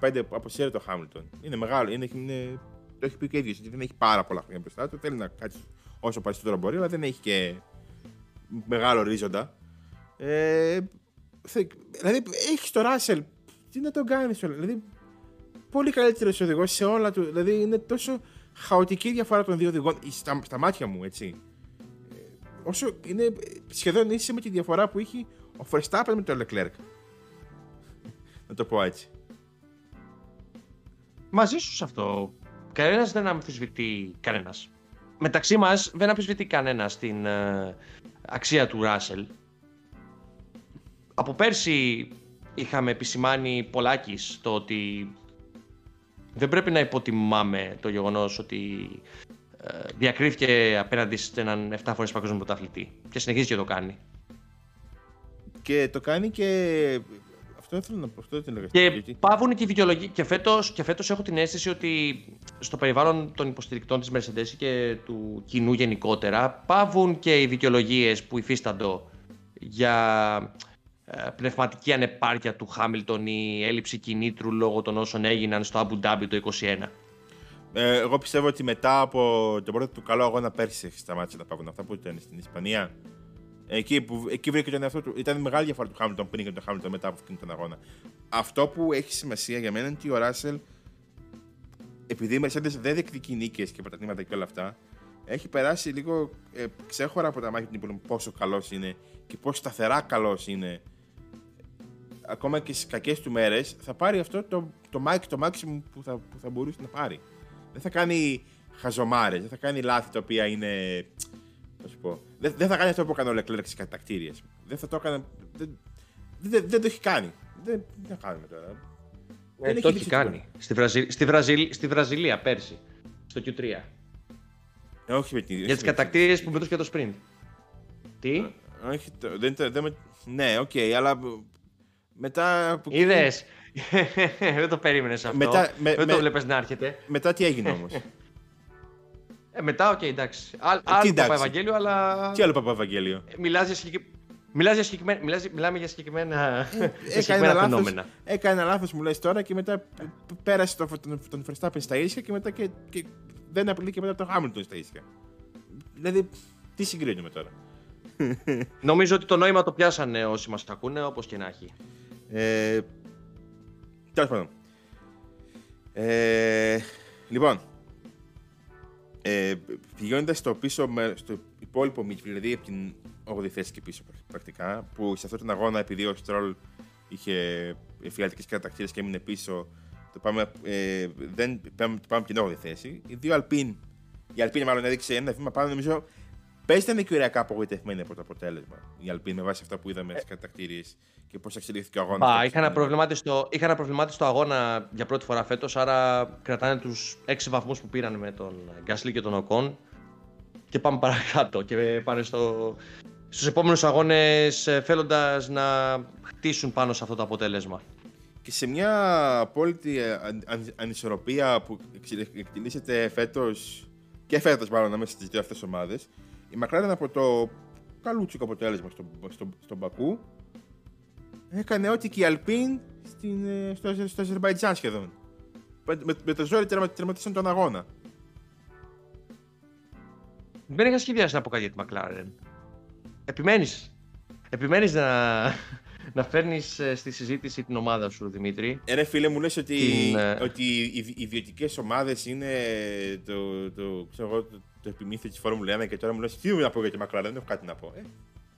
26-25 αποσύρεται ο Hamilton. Είναι μεγάλο, το έχει πει και ίδιος, γιατί δεν έχει πάρα πολλά χρόνια μπροστά του. Θέλει να κάτσει όσο περισσότερο μπορεί, αλλά δεν έχει και μεγάλο ορίζοντα. Δηλαδή, έχει το Russell, τι να τον κάνει, δηλαδή, πολύ καλύτερο οδηγό σε όλα του. Δηλαδή, είναι τόσο χαοτική η διαφορά των δύο οδηγών στα μάτια μου, έτσι. Όσο είναι σχεδόν ίση με τη διαφορά που είχε ο Verstappen με τον Leclerc. Να το πω έτσι. Μαζί σου σε αυτό. Κανένας δεν αμφισβητεί κανένας. Μεταξύ μας δεν αμφισβητεί κανένας την αξία του Russell. Από πέρσι είχαμε επισημάνει πολλάκις το ότι δεν πρέπει να υποτιμάμε το γεγονός ότι διακρίθηκε απέναντι σε έναν 7 φορές παγκόσμιο πρωταθλητή και συνεχίζει και το κάνει. Και το κάνει και... Αυτό ήθελα να πω, αυτό ήθελα να πω. Και πάβουν και οι δικαιολογίες. Και φέτος έχω την αίσθηση ότι στο περιβάλλον των υποστηρικτών της Mercedes και του κοινού γενικότερα πάβουν και οι δικαιολογίες που υφίσταντο για πνευματική ανεπάρκεια του Χάμιλτον ή έλλειψη κινήτρου λόγω των όσων έγιναν στο Αμπου Ντάμπι το 2021. Εγώ πιστεύω ότι μετά από τον πρώτο του καλό αγώνα πέρσι σταμάτησε να πάβουν αυτά που ήταν στην Ισπανία. Εκεί βρήκε τον εαυτό του. Ήταν μεγάλη διαφορά του Χάμιλτον πριν και τον Χάμιλτον μετά από αυτόν τον αγώνα. Αυτό που έχει σημασία για μένα είναι ότι ο Ράσελ, επειδή η Mercedes δεν διεκδικεί νίκες και πρωταθλήματα και όλα αυτά, έχει περάσει λίγο ξέχωρα από τα μάτια του πόσο καλός είναι και πόσο σταθερά καλός είναι. Ακόμα και στις κακές του μέρες θα πάρει αυτό το maximum που θα μπορούσε να πάρει. Δεν θα κάνει χαζομάρες, δεν θα κάνει λάθη τα οποία είναι... Δεν θα κάνει αυτό που έκανε ο Leclerc στις κατακτήριες. Δεν θα το έκανε... Δεν το έχει κάνει. Δεν θα κάνουμε τώρα. Δεν το έχει κάνει. Στη Βραζιλία πέρσι, στο Q3. Όχι με την... Για τις κατακτήριες που μετρούσε και το sprint. Τι? Όχι, ναι, οκ, αλλά... Μετά... Είδες, δεν το περίμενες αυτό, δεν το βλέπεις να έρχεται. Μετά τι έγινε όμως? Μετά, οκ, εντάξει. Άλλο Παπαευαγγέλιο, αλλά... Τι άλλο Παπαευαγγέλιο? Μιλάμε για συγκεκριμένα φαινόμενα. Έκανε λάθος, μου λες τώρα, και μετά πέρασε τον Verstappen στα ίσια και μετά δεν απειλεί και μετά τον Hamilton στα ίσια. Δηλαδή, τι συγκρίνουμε τώρα? Νομίζω ότι το νόημα το πιάσανε όσοι μας ακούνε, όπως και να έχει. Τέλος πάντων. Λοιπόν, πηγαίνοντας στο υπόλοιπο midfield, δηλαδή από την 8η θέση και πίσω πρακτικά, που σε αυτόν τον αγώνα, επειδή ο Stroll είχε φυγατικές κατακτήρες και έμεινε πίσω, πάμε την 8η θέση. Οι δύο Alpine, η Alpine μάλλον έδειξε ένα βήμα πάνω, νομίζω. Πες ήταν οικιακά απογοητευμένοι από το αποτέλεσμα η Alpine με βάση αυτά που είδαμε στις κατακτήριες και πώς εξελίχθηκε ο αγώνα. Είχαν προβλημάτιστο αγώνα για πρώτη φορά φέτος, άρα κρατάνε τους 6 βαθμούς που πήραν με τον Gasly και τον Οκόν. Και πάμε παρακάτω και πάνε στους επόμενους αγώνες θέλοντας να χτίσουν πάνω σε αυτό το αποτέλεσμα. Και σε μια απόλυτη ανισορροπία που εκτελήσεται φέτος, και φέτος μάλλον ανάμεσα στις δύο αυτές ομάδες. Η McLaren από το καλούτσικο αποτέλεσμα στον Μπακού έκανε ό,τι και η Alpine στο Αζερμπαϊτζάν σχεδόν. Με το ζόρι τερματίσαν τον αγώνα. Δεν είχα σχεδιάσει να πω κάτι για τη McLaren. Επιμένεις να φέρνεις στη συζήτηση την ομάδα σου, Δημήτρη. Ρε φίλε, μου λες ότι, ότι οι ιδιωτικές ομάδες είναι το επιμύθιο της Formula 1 και τώρα μου λες τι να πω για τη McLaren, δεν έχω κάτι να πω.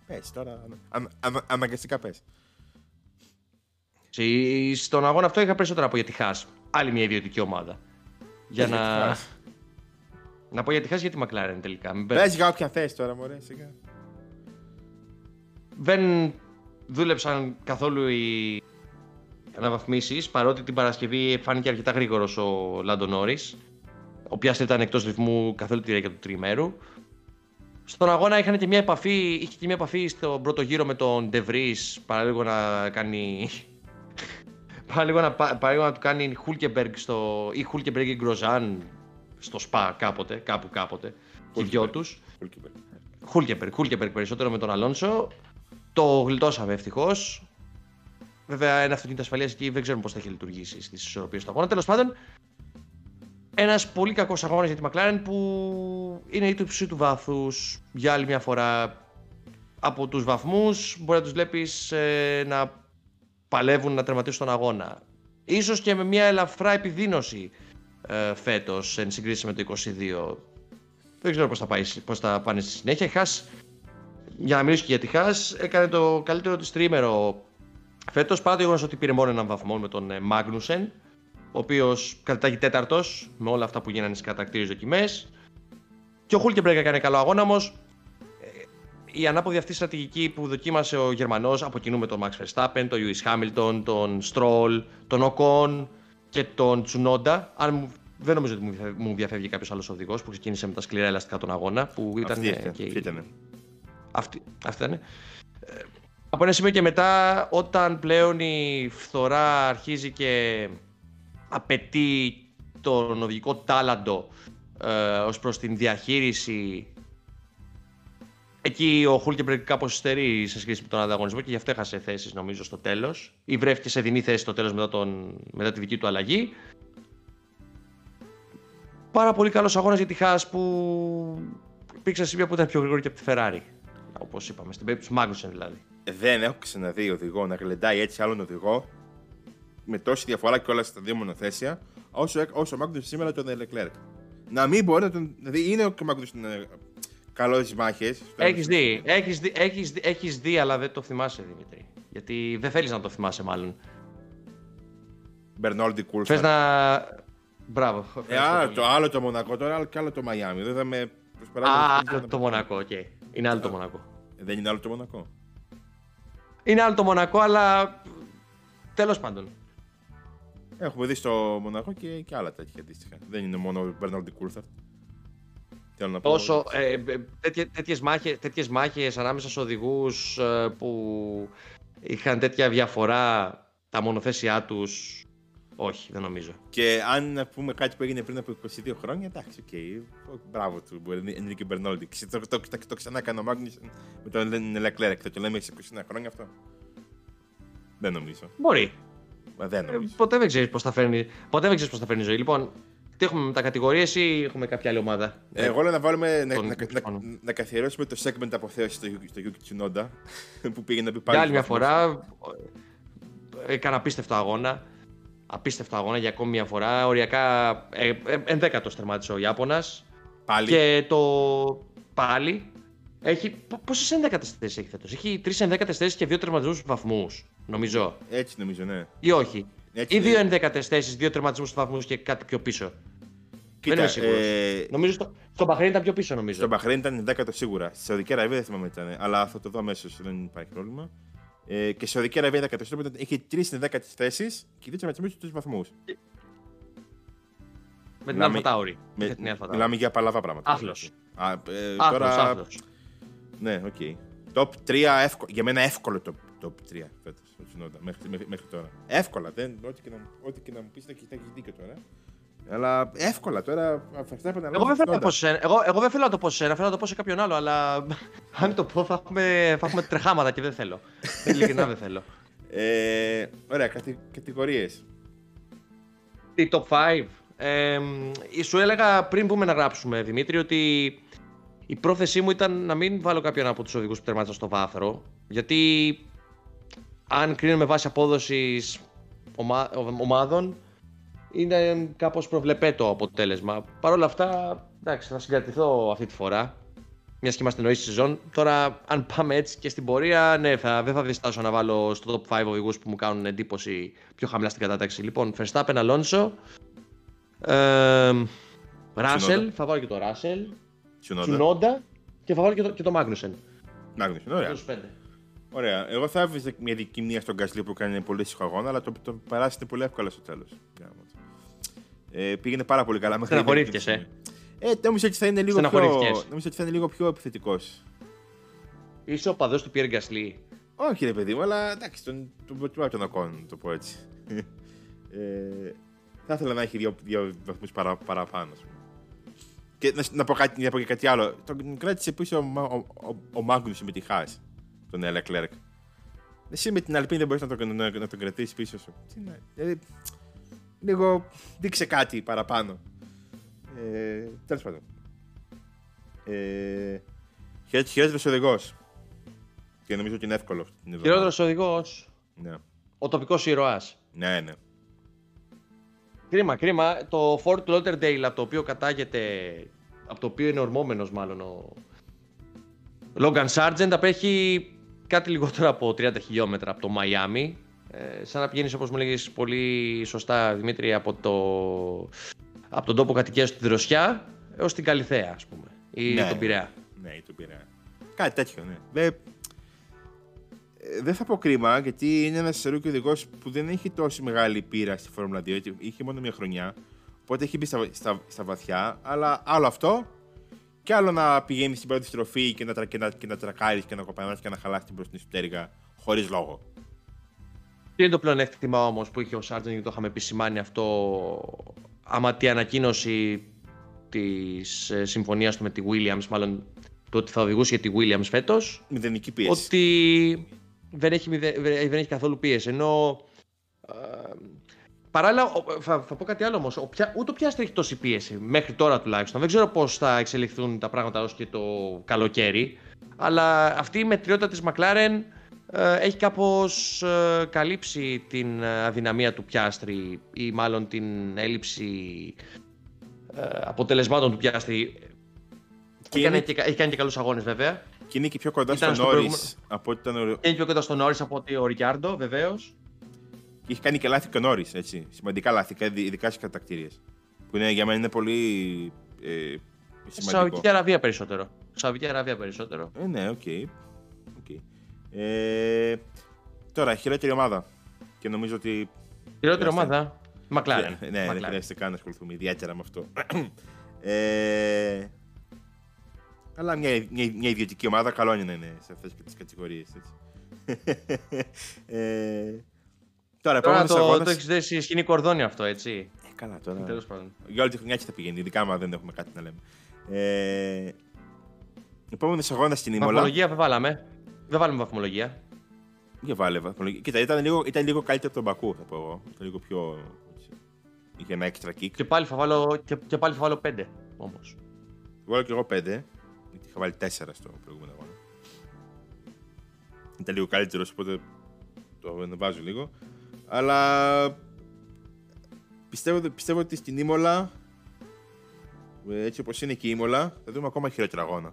Πες τώρα, αναγκαστικά πες. Στον αγώνα αυτό είχα περισσότερα να πω για τη Haas, άλλη μια ιδιωτική ομάδα. Για να πω για τη Haas για τη McLaren τελικά. Πες για όποια θες τώρα, μωρέ, σιγά. Δεν δούλεψαν καθόλου οι αναβαθμίσεις, παρότι την Παρασκευή φάνηκε αρκετά γρήγορος ο Λάντο Νόρις. Ο Piastri ήταν εκτός ρυθμού καθόλου τη διάρκεια του τριημέρου. Στον αγώνα είχε και μια επαφή στον πρώτο γύρο με τον De Vries, παρά λίγο να του κάνει Hülkenberg ή Hülkenberg ή Grosjean στο Spa κάποτε, κάπου, οι δυο τους. Hülkenberg περισσότερο με τον Alonso. Το γλιτώσαμε ευτυχώς. Βέβαια, ένα αυτοκίνητο ασφαλείας εκεί δεν ξέρουμε πώς θα έχει λειτουργήσει στις ισορροπίες του αγώνα. Τέλος πάντων, ένας πολύ κακός αγώνας για τη McLaren που είναι η τύψη του βάθους για άλλη μια φορά. Από τους βαθμούς μπορεί να τους βλέπεις να παλεύουν να τερματίσουν τον αγώνα. Ίσως και με μια ελαφρά επιδείνωση φέτος εν συγκρίση με το 22. Δεν ξέρω πώς θα πάνε στη συνέχεια. Για να μιλήσω και για τη Haas, έκανε το καλύτερο της τριήμερο φέτος, παρά το γεγονός ότι πήρε μόνο έναν βαθμό με τον Magnussen, ο οποίος κατατάχει τέταρτος με όλα αυτά που γίνανε στις κατακτήριες δοκιμές. Και ο Hülkenberg έκανε καλό αγώνα, όμως η ανάποδη αυτή στρατηγική που δοκίμασε ο Γερμανός από κοινού με τον Max Verstappen, τον Lewis Hamilton, τον Stroll, τον Ocon και τον Tsunoda. Δεν νομίζω ότι μου διαφεύγει κάποιος άλλος οδηγός που ξεκίνησε με τα σκληρά ελαστικά τον αγώνα. Που ήταν αυτή ήταν. Από ένα σημείο και μετά, όταν πλέον η φθορά αρχίζει και απαιτεί τον οδηγικό τάλαντο ως προς την διαχείριση, εκεί ο Hülkenberg κάπως υστερεί σε σχέση με τον ανταγωνισμό και γι' αυτό έχασε θέσεις νομίζω στο τέλος, ή βρέθηκε σε δεινή θέση στο τέλος μετά τη δική του αλλαγή. Πάρα πολύ καλός αγώνας για τη Haas που υπήρξε σημεία που ήταν πιο γρήγορη και από τη Ferrari. Όπως είπαμε, στην περίπτωση Magnussen δηλαδή. Δεν έχω ξαναδεί οδηγό να γλεντάει έτσι άλλον οδηγό με τόση διαφορά και όλα στα δύο μονοθέσια όσο ο Magnussen σήμερα τον Leclerc. Να μην μπορεί να τον. Δηλαδή είναι ο Magnussen καλό στις μάχες. Έχεις δει, αλλά δεν το θυμάσαι, Δημήτρη. Γιατί δεν θέλεις να το θυμάσαι, μάλλον. Μπερνόλντι Κούλσταρ. Θες να. Μπράβο. Το άλλο το Μονακό τώρα και άλλο το Μαϊάμι. Δεν θα με. Άλλο το Μονακό, οκ. Είναι άλλο το Μονακό. Δεν είναι άλλο το Μονακό. Είναι άλλο το Μονακό, αλλά τέλος πάντων. Έχουμε δει στο Μονακό και άλλα τέτοια αντίστοιχα. Δεν είναι μόνο ο Μπερνάρντι Κούλθαρτ. Όσο τέτοιες μάχες ανάμεσα στους οδηγούς που είχαν τέτοια διαφορά τα μονοθέσιά τους, όχι, δεν νομίζω. Και αν πούμε κάτι που έγινε πριν από 22 χρόνια, εντάξει, μπράβο του, είναι και Μπερνόλντι. Το ξανά έκανε ο Magnussen με τον Leclerc. Θα το λέμε σε 21 χρόνια αυτό. Δεν νομίζω. Μπορεί. Ποτέ δεν ξέρεις πώς θα φέρνει η ζωή. Λοιπόν, τι έχουμε με τα κατηγορίες ή έχουμε κάποια άλλη ομάδα? Εγώ λέω να καθιερώσουμε το segment αποθέωση στο Yuki Tsunoda που πήγε να πει πάλι. Για άλλη μια φορά, έκανε απίστευτο αγώνα για ακόμη μια φορά. Οριακά 11ος τερμάτισε ο Ιάπωνας. Πάλι. Και το πάλι. Πόσες 11ες θέσεις έχει φέτος? Έχει 3 11ες θέσεις και 2 τερματισμούς βαθμούς, νομίζω. Έτσι νομίζω, ναι. Ή όχι. Έτσι, ή 2 11ες θέσεις, 2 τερματισμούς βαθμούς και κάτι πιο πίσω. Κοίτα, δεν είμαι σίγουρος. Νομίζω στο Bahrain ήταν πιο πίσω, νομίζω. Στο Bahrain ήταν 10ο σίγουρα. Στη Σαουδική Αραβία δεν θυμάμαι ήταν. Αλλά θα το δω αμέσως, δεν υπάρχει πρόβλημα. Και η Σαουδική Αραβία ήταν 10η, είχε 3 11ες θέσεις και 2 τερματισμούς στους βαθμούς. Με την Αλφατάουρη. Μιλάμε για παλαβά πράγματα. Άθλος. Άθλος. Ναι, οκ. Top 3, για μένα εύκολο το top 3 φέτος, μέχρι τώρα. Εύκολα, ό,τι και να μου πεις, θα έχει δίκιο τώρα. Αλλά εύκολα τώρα. Εγώ δεν θέλω να το πω σε ένα, θέλω να το πω σε κάποιον άλλο. Αλλά αν το πω θα έχουμε τρεχάματα και δεν θέλω. Ειλικρινά δεν θέλω. Ωραία, κατηγορίες. Τι top 5. Σου έλεγα πριν μπούμε να γράψουμε, Δημήτρη, ότι Η πρόθεσή μου ήταν να μην βάλω κάποιον από τους οδηγούς που τερμάτισαν στο βάθρο, γιατί αν κρίνουμε βάση απόδοσης ομάδων, είναι κάπως προβλεπέ το αποτέλεσμα. Παρ' όλα αυτά, εντάξει, θα συγκρατηθώ αυτή τη φορά, μιας και είμαστε νωρίς στη σεζόν. Τώρα, αν πάμε έτσι και στην πορεία, ναι, δεν θα διστάσω να βάλω στο top 5 οδηγούς που μου κάνουν εντύπωση πιο χαμηλά στην κατάταξη. Λοιπόν, Verstappen, Alonso, Russell, θα βάλω και το Russell, Tsunoda και θα βάλω και το Magnussen. Magnussen, ωραία. Ωραία. Εγώ θα έβριζα μια δική μία στον Gasly που κάνει πολύ ήσυχο αγώνα, αλλά τον περάσετε πολύ εύκολα στο τέλος. Πήγαινε πάρα πολύ καλά μέχρι να χωρήθηκε. Νομίζω ότι θα είναι λίγο πιο επιθετικός. Είσαι ο παδός του Πιέρ Gasly. Όχι, ρε παιδί μου, αλλά εντάξει, τον Ocon, να το πω έτσι. Θα ήθελα να έχει δύο βαθμούς παραπάνω. Και να πω και κάτι άλλο. Τον κράτησε πίσω ο Μάγνους με τη Haas, τον Leclerc. Εσύ με την Alpine δεν μπορείς να τον κρατήσεις πίσω σου. Λίγο δείξε κάτι παραπάνω. Τέλος πάντων. Χειρότερος οδηγός. Και νομίζω ότι είναι εύκολο. Χειρότερος οδηγός. Ναι. Ο τοπικός ηρωάς. Ναι, ναι. Κρίμα. Το Ford Lauderdale, από το οποίο κατάγεται, από το οποίο είναι ορμόμενος μάλλον ο Logan Sargent, απέχει κάτι λιγότερο από 30 χιλιόμετρα από το Μαϊάμι. Σαν να πηγαίνεις, όπως μου λέγεις πολύ σωστά, Δημήτρη, από τον τόπο κατοικίας του Δροσιά έως την Καλυθέα, ας πούμε, ή τον Πειραιά. Ναι, ή τον Πειραιά. Κάτι τέτοιο, ναι. Δεν θα πω κρίμα, γιατί είναι ένας ρούκι οδηγός που δεν έχει τόση μεγάλη πείρα στη Φόρμουλα 2, είχε μόνο μια χρονιά, οπότε έχει μπει στα βαθιά, αλλά άλλο αυτό και άλλο να πηγαίνει στην πρώτη στροφή και να τρακάρεις και να κοπανάς και να χαλάς την μπροστινή σου πτέρυγα χωρίς λόγο. Τι είναι το πλεονέκτημα όμως που είχε ο Sargent, γιατί το είχαμε επισημάνει αυτό, άμα τη ανακοίνωση της συμφωνίας του με τη Williams, μάλλον το ότι θα οδηγούσε για τη Williams φέτος, μηδενική πίεση. Ότι δεν έχει καθόλου πίεση. Ενώ παράλληλα, θα πω κάτι άλλο όμως. Ούτε ο Piastri έχει τόση πίεση μέχρι τώρα τουλάχιστον. Δεν ξέρω πώς θα εξελιχθούν τα πράγματα ως και το καλοκαίρι. Αλλά αυτή η μετριότητα της McLaren έχει κάπως καλύψει την αδυναμία του Piastri ή μάλλον την έλλειψη αποτελεσμάτων του Piastri. Έχει κάνει και καλούς αγώνες, βέβαια. Και είναι και πιο κοντά στον Norris από ότι ήταν. Είναι πιο κοντά στον Norris από ότι ο Ricciardo, βεβαίως. Και έχει κάνει και λάθη και ο Norris, έτσι. Σημαντικά λάθη, ειδικά στις κατακτήριες. Που είναι, για μένα είναι πολύ σημαντικό. Σαουδική Αραβία περισσότερο. Ναι, οκ. Okay. Τώρα, χειρότερη ομάδα. Και νομίζω ότι. Χειρότερη ομάδα. McLaren. Ναι, δεν χρειάζεται καν να ασχοληθούμε ιδιαίτερα με αυτό. Αλλά μια ιδιωτική ομάδα καλό είναι να είναι σε αυτές τις κατηγορίες. Τώρα το έχεις δέσει σκηνή κορδόνι αυτό, έτσι. Καλά τώρα. Τέλος πάντων. Για όλη τη χρονιά έτσι θα πηγαίνει, ειδικά άμα δεν έχουμε κάτι να λέμε. Επόμενος αγώνας στην Imola. Βαθμολογία δεν βάλαμε. Δεν βάλουμε βαθμολογία. Δεν βάλε βαθμολογία. Κοίτα, ήταν λίγο καλύτερο από τον Μπακού, θα πω εγώ. Ήταν λίγο πιο. Είχε ένα έξτρα kick. Και πάλι θα βάλω 5 όμως. Βάλω και εγώ 5. Είχα βάλει 4 στο προηγούμενο αγώνα. Ήταν λίγο καλύτερος, οπότε το βάζω λίγο. Αλλά πιστεύω ότι στην Imola, έτσι όπως είναι και η Imola, θα δούμε ακόμα χειρότερα αγώνα.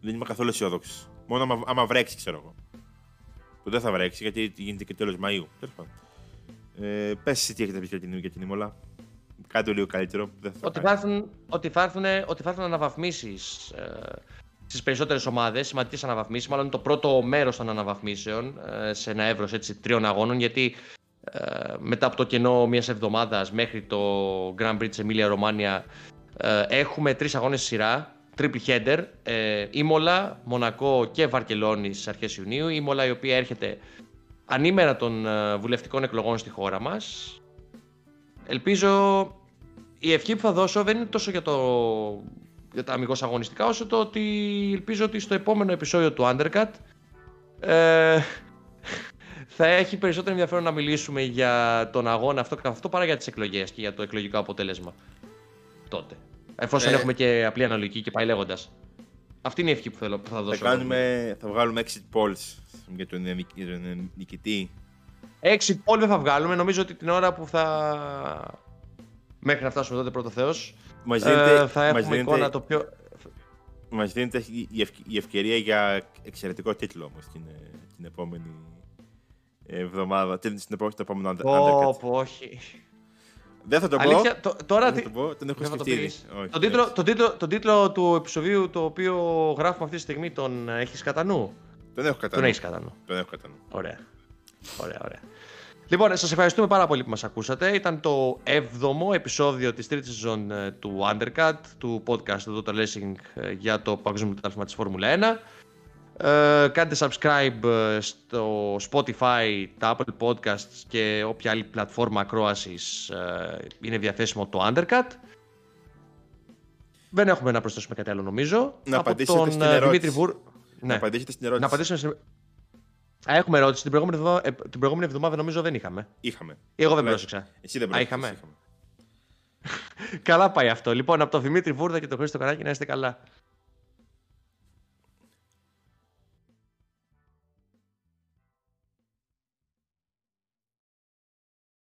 Δεν είμαι καθόλου αισιόδοξος. Μόνο άμα βρέξει, ξέρω εγώ. Που δεν θα βρέξει, γιατί γίνεται και τέλος Μαΐου. Πες εσύ τι έχετε πει για την Imola. Κάτι λίγο καλύτερο. Ότι θα έρθουν αναβαθμίσεις στις περισσότερες ομάδες, σημαντικές αναβαθμίσεις, μάλλον το πρώτο μέρος των αναβαθμίσεων σε ένα εύρος έτσι, 3 αγώνων, γιατί μετά από το κενό μιας εβδομάδας μέχρι το Grand Prix της Emilia Romagna έχουμε 3 αγώνες σειρά, triple header, Imola, Μονακό και Βαρκελόνη στις αρχές Ιουνίου. Η Imola η οποία έρχεται ανήμερα των βουλευτικών εκλογών στη χώρα μας. Ελπίζω η ευχή που θα δώσω δεν είναι τόσο για τα αμυγός αγωνιστικά, όσο το ότι ελπίζω ότι στο επόμενο επεισόδιο του Undercut θα έχει περισσότερο ενδιαφέρον να μιλήσουμε για τον αγώνα αυτό καθ' αυτό παρά για τις εκλογές και για το εκλογικό αποτέλεσμα τότε. Εφόσον έχουμε και απλή αναλογική και πάει λέγοντας. Αυτή είναι η ευχή που, που θα δώσω. Θα βγάλουμε exit polls για τον νικητή. Exit poll δεν θα βγάλουμε. Νομίζω ότι την ώρα που θα. Μέχρι να φτάσουμε τότε, πρώτο Θεός. Μας δίνεται, θα έχουμε μας εικόνα το πιο. Μας δίνεται η ευκαιρία για εξαιρετικό τίτλο όμως την επόμενη εβδομάδα. Την επόμενη Undercut. Όχι. Δεν θα το πω. Αλήθεια, τώρα δεν θα το πω, τον έχω σκεφτεί ήδη. Τον τίτλο του επεισοδίου το οποίο γράφουμε αυτή τη στιγμή τον έχεις κατά νου? Τον έχω κατά νου. Ωραία. Ωραία. Λοιπόν, σας ευχαριστούμε πάρα πολύ που μας ακούσατε. Ήταν το 7ο επεισόδιο της 3ης σεζόν του Undercut, του podcast του Total Racing για το παγκόσμιο πρωτάθλημα της Formula 1. Κάντε subscribe στο Spotify, τα Apple Podcasts και όποια άλλη πλατφόρμα ακρόασης είναι διαθέσιμο το Undercut. Δεν έχουμε να προσθέσουμε κάτι άλλο, νομίζω. Να απαντήσετε τον στην ερώτηση. Να απαντήσετε στην ερώτηση. Έχουμε ερώτηση. Την προηγούμενη εβδομάδα νομίζω δεν είχαμε. Είχαμε. Εγώ δεν πρόσεξα. Εσύ δεν πρόσεξα. Είχαμε. Καλά πάει αυτό. Λοιπόν, από τον Δημήτρη Βούρδα και τον Χρήστο Κανάκη, να είστε καλά.